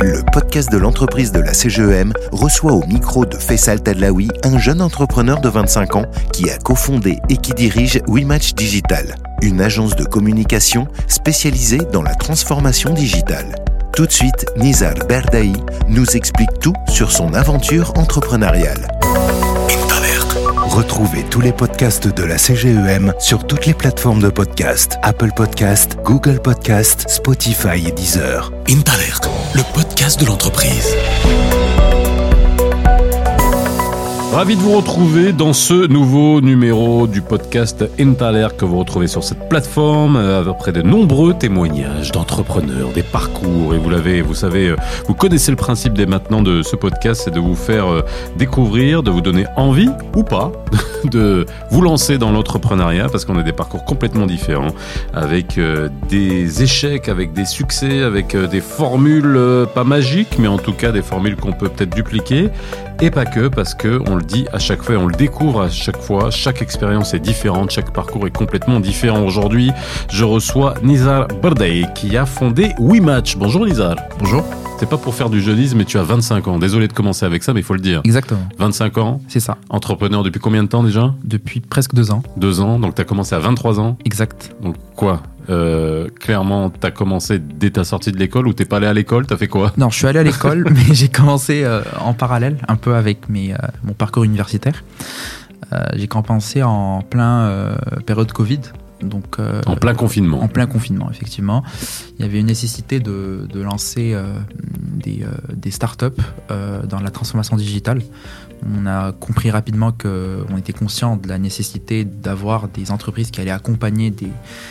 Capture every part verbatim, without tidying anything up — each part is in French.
Le podcast de l'entreprise de la C G E M reçoit au micro de Faisal Tadlaoui, un jeune entrepreneur de vingt-cinq ans qui a cofondé et qui dirige WeMatch Digital, une agence de communication spécialisée dans la transformation digitale. Tout de suite, Nizar Berdaï nous explique tout sur son aventure entrepreneuriale. Retrouvez tous les podcasts de la C G E M sur toutes les plateformes de podcast. Apple Podcast, Google Podcast, Spotify et Deezer. INTALIQ, le podcast de l'entreprise. Ravi de vous retrouver dans ce nouveau numéro du podcast INTALIQ que vous retrouvez sur cette plateforme après de nombreux témoignages d'entrepreneurs, des parcours, et vous l'avez, vous savez, vous connaissez le principe dès maintenant de ce podcast, c'est de vous faire découvrir, de vous donner envie ou pas de vous lancer dans l'entrepreneuriat parce qu'on a des parcours complètement différents avec des échecs, avec des succès, avec des formules pas magiques mais en tout cas des formules qu'on peut peut-être dupliquer et pas que parce que on le dit à chaque fois, on le découvre à chaque fois, chaque expérience est différente, chaque parcours est complètement différent. Aujourd'hui, je reçois Nizar Berdaï qui a fondé WeMatch. Bonjour Nizar. Bonjour. C'est pas pour faire du jeunisme, mais tu as vingt-cinq ans. Désolé de commencer avec ça, mais il faut le dire. Exactement. vingt-cinq ans. C'est ça. Entrepreneur depuis combien de temps déjà ? Depuis presque deux ans. Deux ans, donc tu as commencé à vingt-trois ans. Exact. Donc quoi ? Euh, clairement, t'as commencé dès ta sortie de l'école ou t'es pas allé à l'école, t'as fait quoi ? Non, je suis allé à l'école, mais j'ai commencé euh, en parallèle, un peu avec mes, euh, mon parcours universitaire. Euh, j'ai commencé en plein euh, période Covid. Donc, euh, en plein confinement. En plein confinement, effectivement. Il y avait une nécessité de, de lancer euh, des, euh, des startups euh, dans la transformation digitale. On a compris rapidement qu'on était conscient de la nécessité d'avoir des entreprises qui allaient accompagner des,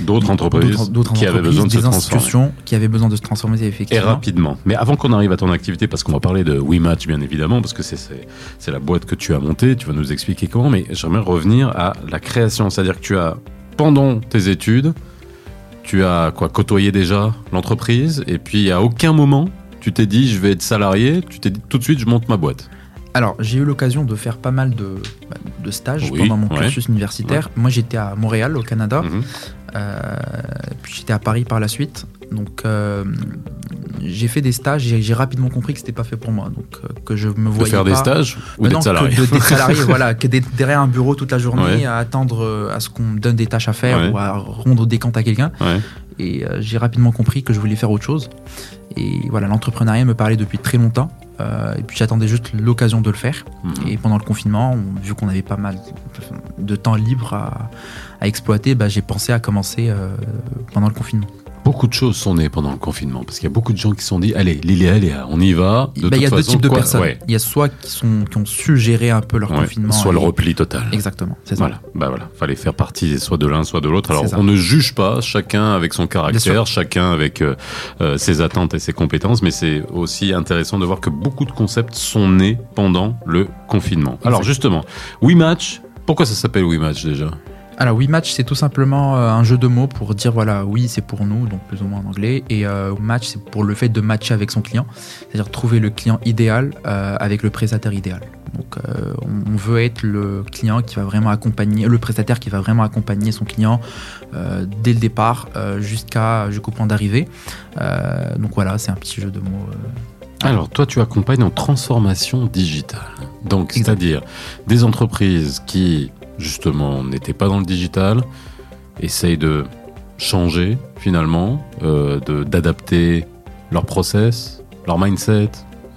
d'autres des, entreprises d'autres, d'autres qui entreprises, avaient besoin de se transformer. Des institutions qui avaient besoin de se transformer, effectivement. Et rapidement. Mais avant qu'on arrive à ton activité, parce qu'on va parler de WeMatch, bien évidemment, parce que c'est, c'est, c'est la boîte que tu as montée, tu vas nous expliquer comment, mais j'aimerais revenir à la création. C'est-à-dire que tu as... Pendant tes études, tu as quoi, côtoyé déjà l'entreprise et puis à aucun moment, tu t'es dit je vais être salarié, tu t'es dit tout de suite je monte ma boîte. Alors, j'ai eu l'occasion de faire pas mal de, de stages oui, pendant mon ouais. cursus universitaire. Ouais. Moi, j'étais à Montréal, au Canada, mmh. euh, puis j'étais à Paris par la suite. Donc, euh, j'ai fait des stages et j'ai rapidement compris que c'était pas fait pour moi. Donc, euh, que je me voyais de faire pas... des stages ou d'être salarié. Que de, des salariés, voilà, que d'être derrière un bureau toute la journée ouais. à attendre à ce qu'on me donne des tâches à faire ouais. ou à rendre des comptes à quelqu'un. Ouais. Et euh, j'ai rapidement compris que je voulais faire autre chose. Et voilà, l'entrepreneuriat me parlait depuis très longtemps. Euh, et puis j'attendais juste l'occasion de le faire. Mmh. Et pendant le confinement, on, vu qu'on avait pas mal de temps libre à, à exploiter, bah, j'ai pensé à commencer euh, pendant le confinement. Beaucoup de choses sont nées pendant le confinement, parce qu'il y a beaucoup de gens qui se sont dit « Allez, Lilia, allez, on y va ». Il bah, y a façon, deux types de quoi, personnes. Ouais. Il y a soit qui, sont, qui ont su gérer un peu leur ouais, confinement. Soit et... le repli total. Exactement, c'est ça. Voilà, bah, voilà. Fallait faire partie soit de l'un, soit de l'autre. Alors, on ne juge pas, chacun avec son caractère, chacun avec euh, euh, ses attentes et ses compétences, mais c'est aussi intéressant de voir que beaucoup de concepts sont nés pendant le confinement. Exactement. Alors justement, WeMatch, pourquoi ça s'appelle WeMatch déjà ? Alors WeMatch, c'est tout simplement un jeu de mots pour dire voilà, oui c'est pour nous, donc plus ou moins en anglais, et euh, match c'est pour le fait de matcher avec son client, c'est-à-dire trouver le client idéal euh, avec le prestataire idéal. Donc euh, on veut être le client qui va vraiment accompagner, le prestataire qui va vraiment accompagner son client euh, dès le départ euh, jusqu'à jusqu'au point d'arrivée. Euh, donc voilà, c'est un petit jeu de mots. Euh Alors, toi, tu accompagnes en transformation digitale. Donc, exactement. C'est-à-dire des entreprises qui, justement, n'étaient pas dans le digital, essayent de changer, finalement, euh, de, d'adapter leur process, leur mindset,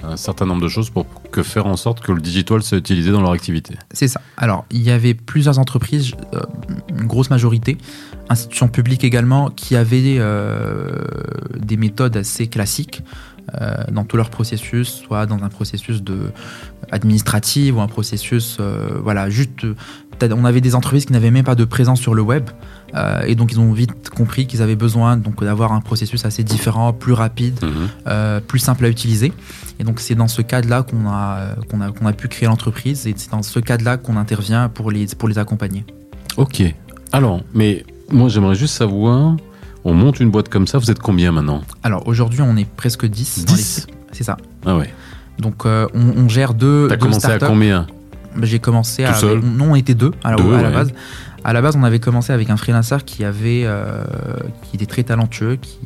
un certain nombre de choses pour que faire en sorte que le digital soit utilisé dans leur activité. C'est ça. Alors, il y avait plusieurs entreprises, euh, une grosse majorité, institutions publiques également, qui avaient euh, des méthodes assez classiques, Euh, dans tout leur processus, soit dans un processus de administratif ou un processus, euh, voilà, juste, on avait des entreprises qui n'avaient même pas de présence sur le web, euh, et donc ils ont vite compris qu'ils avaient besoin donc d'avoir un processus assez différent, plus rapide, mmh. euh, plus simple à utiliser. Et donc c'est dans ce cadre-là qu'on a qu'on a qu'on a pu créer l'entreprise, et c'est dans ce cadre-là qu'on intervient pour les pour les accompagner. Ok. Alors, mais moi j'aimerais juste savoir. On monte une boîte comme ça, vous êtes combien maintenant ? Alors aujourd'hui, on est presque dix. dix ? C'est ça. Ah ouais. Donc euh, on, on gère deux startups. T'as deux commencé startups. À combien ? J'ai commencé Tout à... seul ? Non, on était deux à la, deux, à la ouais. base. À la base, on avait commencé avec un freelancer qui avait, euh, qui était très talentueux, qui,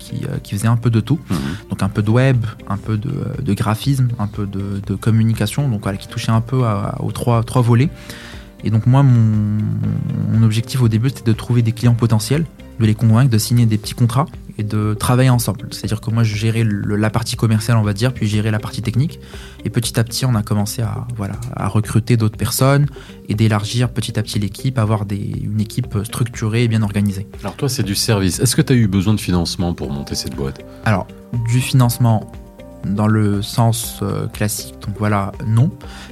qui, euh, qui faisait un peu de tout. Mmh. Donc un peu de web, un peu de, de graphisme, un peu de, de communication, donc voilà, qui touchait un peu à, aux trois, trois volets. Et donc moi, mon, mon objectif au début, c'était de trouver des clients potentiels, de les convaincre, de signer des petits contrats et de travailler ensemble. C'est-à-dire que moi, je gérais le, la partie commerciale, on va dire, puis je gérais la partie technique. Et petit à petit, on a commencé à, voilà, à recruter d'autres personnes et d'élargir petit à petit l'équipe, avoir des, une équipe structurée et bien organisée. Alors toi, c'est du service. Est-ce que tu as eu besoin de financement pour monter cette boîte ? Alors, du financement dans le sens classique, donc voilà, non.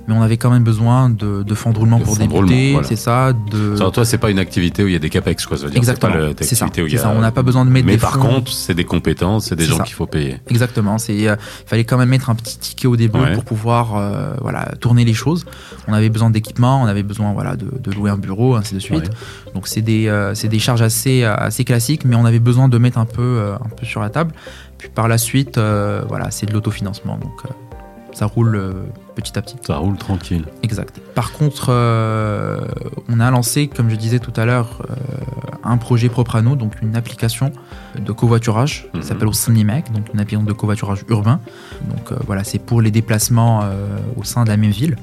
Mais on avait quand même besoin de, de fonds de roulement de pour débuter, voilà. C'est ça. De... Alors toi, c'est pas une activité où il y a des capex, quoi. Ça veut dire. Exactement. C'est pas l'activité, c'est ça, où il y a. C'est ça. On n'a pas besoin de mettre. Mais des par fonds. Contre, c'est des compétences, c'est des c'est gens ça. Qu'il faut payer. Exactement. C'est il euh, fallait quand même mettre un petit ticket au début, ouais, pour pouvoir euh, voilà tourner les choses. On avait besoin d'équipement, on avait besoin voilà de, de louer un bureau, ainsi de suite. Ouais. Donc c'est des euh, c'est des charges assez assez classiques, mais on avait besoin de mettre un peu euh, un peu sur la table. Puis par la suite, euh, voilà, c'est de l'autofinancement, donc euh, ça roule euh, petit à petit. Ça roule tranquille. Exact. Par contre, euh, on a lancé, comme je disais tout à l'heure, euh, un projet propre à nous, donc une application de covoiturage, mm-hmm, qui s'appelle OuiNimec, donc une application de covoiturage urbain. Donc euh, voilà, c'est pour les déplacements euh, au sein de la même ville.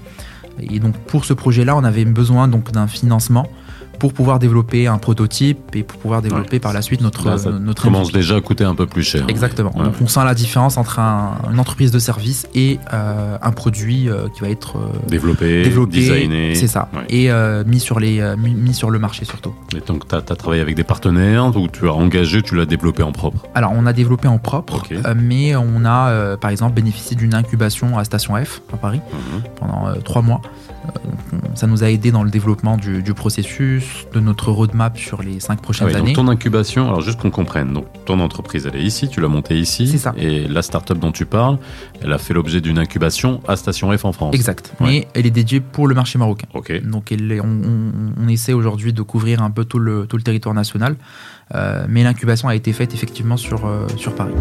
Et donc pour ce projet-là, on avait besoin donc d'un financement pour pouvoir développer un prototype et pour pouvoir développer, ouais, par la suite notre... Là, ça notre commence équipe. Déjà à coûter un peu plus cher. Exactement. Ouais. Donc on sent la différence entre un, une entreprise de service et euh, un produit euh, qui va être euh, développé, développé, designé. C'est ça. Ouais. Et euh, mis, sur les, euh, mis, mis sur le marché surtout. Et donc tu as travaillé avec des partenaires ou tu as engagé, tu l'as développé en propre ? Alors on a développé en propre, okay, euh, mais on a euh, par exemple bénéficié d'une incubation à Station F à Paris, mmh, pendant euh, trois mois. Ça nous a aidé dans le développement du, du processus, de notre roadmap sur les cinq prochaines ah oui, années. Donc ton incubation, alors juste qu'on comprenne, donc ton entreprise elle est ici, tu l'as montée ici, c'est ça, et la start-up dont tu parles, elle a fait l'objet d'une incubation à Station F en France. Exact, mais elle est dédiée pour le marché marocain. Okay. Donc elle est, on, on, on essaie aujourd'hui de couvrir un peu tout le, tout le territoire national, euh, mais l'incubation a été faite effectivement sur, euh, sur Paris.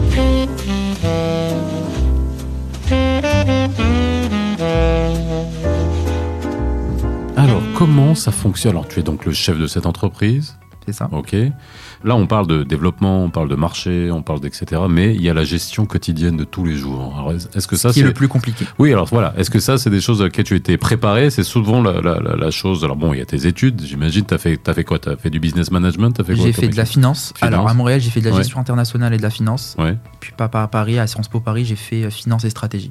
Alors, comment ça fonctionne ? Alors, tu es donc le chef de cette entreprise. C'est ça. Ok. Là, on parle de développement, on parle de marché, on parle d'et cetera. Mais il y a la gestion quotidienne de tous les jours. Alors, est-ce que ça, Ce qui c'est... est le plus compliqué. Oui, alors voilà. Est-ce que ça, c'est des choses à laquelle tu étais préparé ? C'est souvent la, la, la, la chose... Alors bon, il y a tes études, j'imagine. Tu as fait, t'as fait quoi ? Tu as fait du business management ? T'as fait quoi ? J'ai fait de la finance. finance. Alors, à Montréal, j'ai fait de la gestion, ouais, internationale et de la finance. Ouais. Puis, pas à Paris, à Sciences Po Paris, j'ai fait finance et stratégie.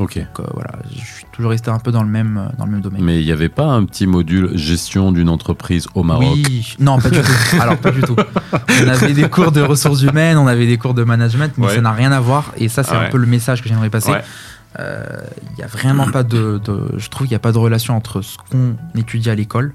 Okay. Donc euh, voilà, je suis toujours resté un peu dans le même, dans le même domaine. Mais il n'y avait pas un petit module gestion d'une entreprise au Maroc ? Oui, non, pas du tout. Alors, pas du tout. On avait des cours de ressources humaines, on avait des cours de management, mais ouais, ça n'a rien à voir. Et ça, c'est ah ouais. un peu le message que j'aimerais passer. Il ouais. n'y euh, a vraiment pas de, de... Je trouve qu'il n'y a pas de relation entre ce qu'on étudie à l'école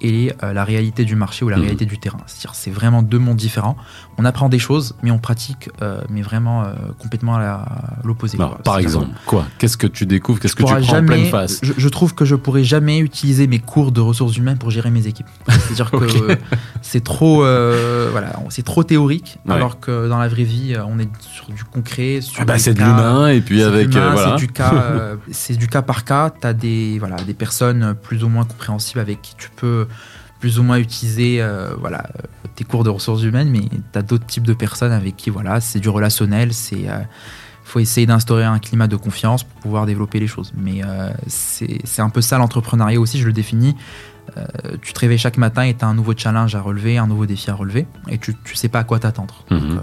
et euh, la réalité du marché ou la mmh. réalité du terrain. C'est-à-dire, c'est vraiment deux mondes différents. On apprend des choses, mais on pratique, euh, mais vraiment euh, complètement à, la, à l'opposé. Alors, par exemple, quoi ? Qu'est-ce que tu découvres ? Qu'est-ce que tu prends jamais, en pleine face ? je, je trouve que je pourrais jamais utiliser mes cours de ressources humaines pour gérer mes équipes. C'est-à-dire okay. que euh, c'est trop, euh, voilà, c'est trop théorique. Ouais. Alors que dans la vraie vie, on est sur du concret, sur ah bah, c'est cas, de l'humain, et puis c'est avec humain, euh, voilà. c'est du cas, euh, c'est du cas par cas. T'as des, voilà, des personnes plus ou moins compréhensibles avec qui tu peux plus ou moins utiliser euh, voilà, tes cours de ressources humaines, mais tu as d'autres types de personnes avec qui voilà, c'est du relationnel, il euh, faut essayer d'instaurer un climat de confiance pour pouvoir développer les choses. Mais euh, c'est, c'est un peu ça l'entrepreneuriat aussi, je le définis. Euh, tu te réveilles chaque matin et tu as un nouveau challenge à relever, un nouveau défi à relever, et tu ne sais pas à quoi t'attendre. Mmh. Donc, euh,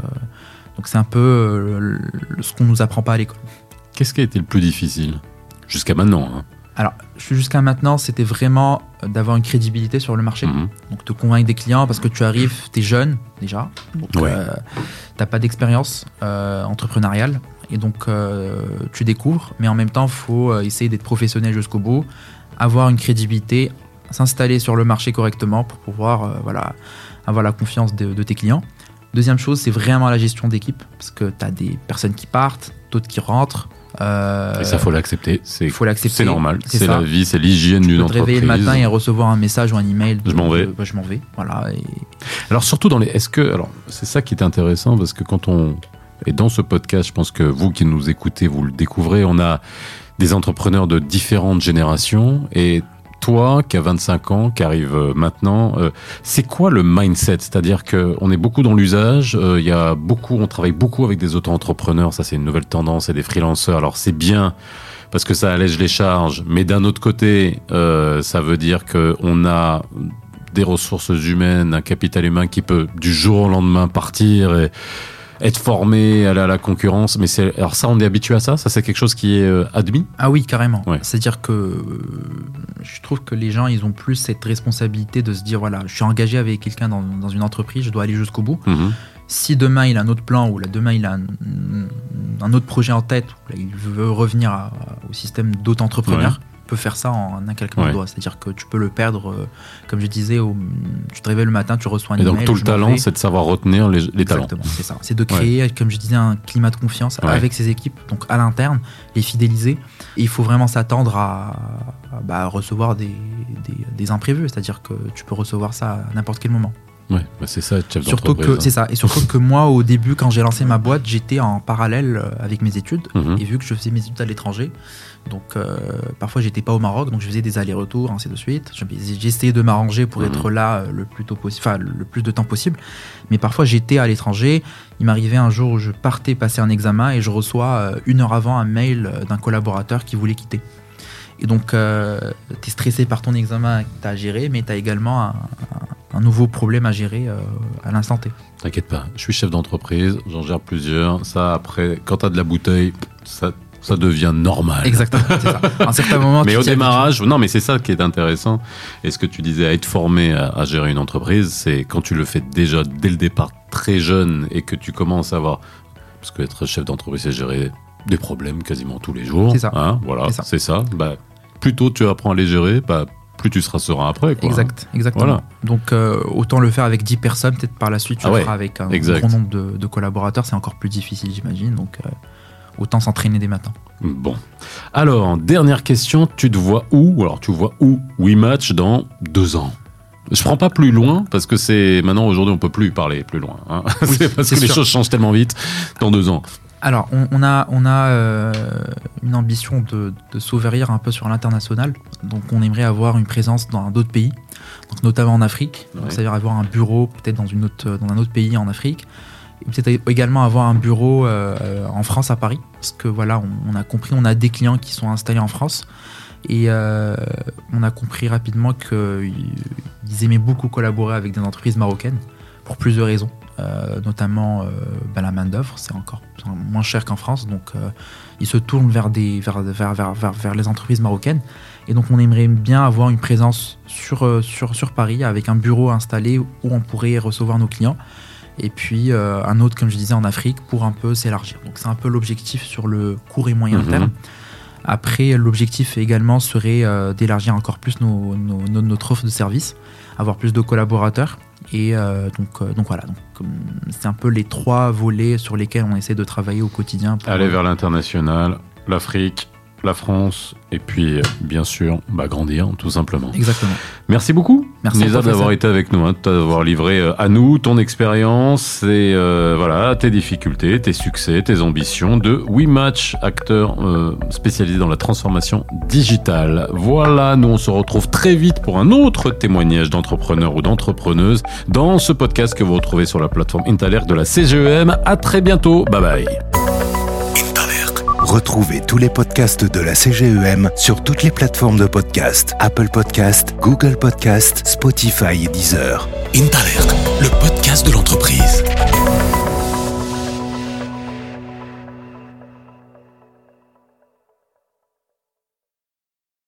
donc c'est un peu euh, le, le, ce qu'on ne nous apprend pas à l'école. Qu'est-ce qui a été le plus difficile jusqu'à maintenant hein ? Alors, jusqu'à maintenant, c'était vraiment d'avoir une crédibilité sur le marché. Mmh. Donc, te convaincre des clients parce que tu arrives, t'es jeune déjà, donc ouais. euh, t'as pas d'expérience euh, entrepreneuriale et donc euh, tu découvres. Mais en même temps, faut essayer d'être professionnel jusqu'au bout, avoir une crédibilité, s'installer sur le marché correctement pour pouvoir euh, voilà, avoir la confiance de, de tes clients. Deuxième chose, c'est vraiment la gestion d'équipe parce que t'as des personnes qui partent, d'autres qui rentrent. Euh, et ça, faut l'accepter. C'est, faut l'accepter. C'est normal. C'est, c'est la vie, c'est l'hygiène tu d'une entreprise. Tu peux te réveiller le matin et recevoir un message ou un email. De, je m'en vais. De, bah, je m'en vais. Voilà. Et... Alors surtout dans les. Est-ce que alors c'est ça qui est intéressant parce que quand on est dans ce podcast, je pense que vous qui nous écoutez, vous le découvrez. On a des entrepreneurs de différentes générations et toi qui as vingt-cinq ans, qui arrive maintenant, euh, c'est quoi le mindset? C'est-à-dire qu'on est beaucoup dans l'usage, euh, y a beaucoup, on travaille beaucoup avec des auto-entrepreneurs, ça c'est une nouvelle tendance, et des freelancers, alors c'est bien parce que ça allège les charges, mais d'un autre côté, euh, ça veut dire qu'on a des ressources humaines, un capital humain qui peut du jour au lendemain partir et être formé, aller à la concurrence. Mais c'est, alors ça, on est habitué à ça? Ça, c'est quelque chose qui est euh, admis? Ah oui, carrément. Ouais. C'est-à-dire que euh, je trouve que les gens, ils ont plus cette responsabilité de se dire, voilà, je suis engagé avec quelqu'un dans, dans une entreprise, je dois aller jusqu'au bout. Mm-hmm. Si demain, il a un autre plan, ou là, demain, il a un, un autre projet en tête, ou là, il veut revenir à, au système d'auto-entrepreneur, ouais, peut faire ça en un claquement de doigts. C'est-à-dire que tu peux le perdre, euh, comme je disais, au, tu te réveilles le matin, tu reçois un email. Et donc email, tout le talent, fais... c'est de savoir retenir les, les talents. Exactement, c'est ça. C'est de créer, ouais, comme je disais, un climat de confiance, ouais, avec ses équipes, donc à l'interne, les fidéliser. Et il faut vraiment s'attendre à, à bah, recevoir des, des, des imprévus. C'est-à-dire que tu peux recevoir ça à n'importe quel moment. Ouais, bah c'est ça, chef surtout d'entreprise. Que, hein. C'est ça. Et surtout que moi, au début, quand j'ai lancé ma boîte, j'étais en parallèle avec mes études. Mm-hmm. Et vu que je faisais mes études à l'étranger, donc euh, parfois j'étais pas au Maroc, donc je faisais des allers-retours, ainsi de suite. J'essayais de m'arranger pour mmh. être là le plus tôt possible, enfin le plus de temps possible, mais parfois j'étais à l'étranger. Il m'arrivait un jour où je partais passer un examen et je reçois une heure avant un mail d'un collaborateur qui voulait quitter. Et donc euh, t'es stressé par ton examen que t'as à gérer, mais t'as également un, un nouveau problème à gérer euh, à l'instant T. T'inquiète pas, je suis chef d'entreprise, j'en gère plusieurs, ça après, quand t'as de la bouteille, ça... ça devient normal. Exactement, c'est ça. À un certain moment, mais au démarrage, habitué. Non, mais c'est ça qui est intéressant. Et ce que tu disais, à être formé à, à gérer une entreprise, c'est quand tu le fais déjà dès le départ, très jeune, et que tu commences à avoir... Parce qu'être chef d'entreprise, c'est gérer des problèmes quasiment tous les jours. C'est ça. Hein, voilà, c'est ça. C'est ça. Bah, plus tôt tu apprends à les gérer, bah, plus tu seras serein après. Quoi. Exact, exactement. Voilà. Donc, euh, autant le faire avec dix personnes, peut-être par la suite, tu ah ouais, le feras avec un exact. Grand nombre de, de collaborateurs. C'est encore plus difficile, j'imagine. Donc... Euh... Autant s'entraîner dès maintenant. Bon. Alors, dernière question, tu te vois où? Alors, tu vois où WeMatch dans deux ans? Je prends pas plus loin, parce que c'est... Maintenant, aujourd'hui, on peut plus parler plus loin. Hein. Oui, c'est parce c'est que sûr. Les choses changent tellement vite dans deux ans. Alors, on, on a, on a euh, une ambition de, de s'ouvrir un peu sur l'international. Donc, on aimerait avoir une présence dans d'autres pays, donc notamment en Afrique. Ouais. Donc, ça veut dire avoir un bureau, peut-être dans, une autre, dans un autre pays en Afrique. Peut-être également avoir un bureau euh, en France, à Paris, parce que voilà, on, on a compris, on a des clients qui sont installés en France, et euh, on a compris rapidement qu'ils aimaient beaucoup collaborer avec des entreprises marocaines pour plusieurs raisons, euh, notamment euh, ben la main d'œuvre, c'est encore moins cher qu'en France, donc euh, ils se tournent vers, des, vers, vers, vers, vers, vers les entreprises marocaines. Et donc on aimerait bien avoir une présence sur, sur, sur Paris avec un bureau installé où on pourrait recevoir nos clients. Et puis euh, un autre, comme je disais, en Afrique, pour un peu s'élargir. Donc c'est un peu l'objectif sur le court et moyen mmh. terme. Après, l'objectif également serait euh, d'élargir encore plus nos, nos, nos, notre offre de service, avoir plus de collaborateurs. Et euh, donc, euh, donc voilà, donc, c'est un peu les trois volets sur lesquels on essaie de travailler au quotidien. Pour aller vers l'international, l'Afrique, la France, et puis bien sûr bah, grandir tout simplement. Exactement. Merci beaucoup. Merci Nizar d'avoir été avec nous, hein, d'avoir livré à nous ton expérience et euh, voilà, tes difficultés, tes succès, tes ambitions de WeMatch, acteur euh, spécialisé dans la transformation digitale. Voilà, nous on se retrouve très vite pour un autre témoignage d'entrepreneur ou d'entrepreneuse dans ce podcast que vous retrouvez sur la plateforme INTALIQ de la C G E M. À très bientôt. Bye bye. Retrouvez tous les podcasts de la C G E M sur toutes les plateformes de podcasts. Apple Podcasts, Google Podcasts, Spotify et Deezer. INTALIQ, le podcast de l'entreprise.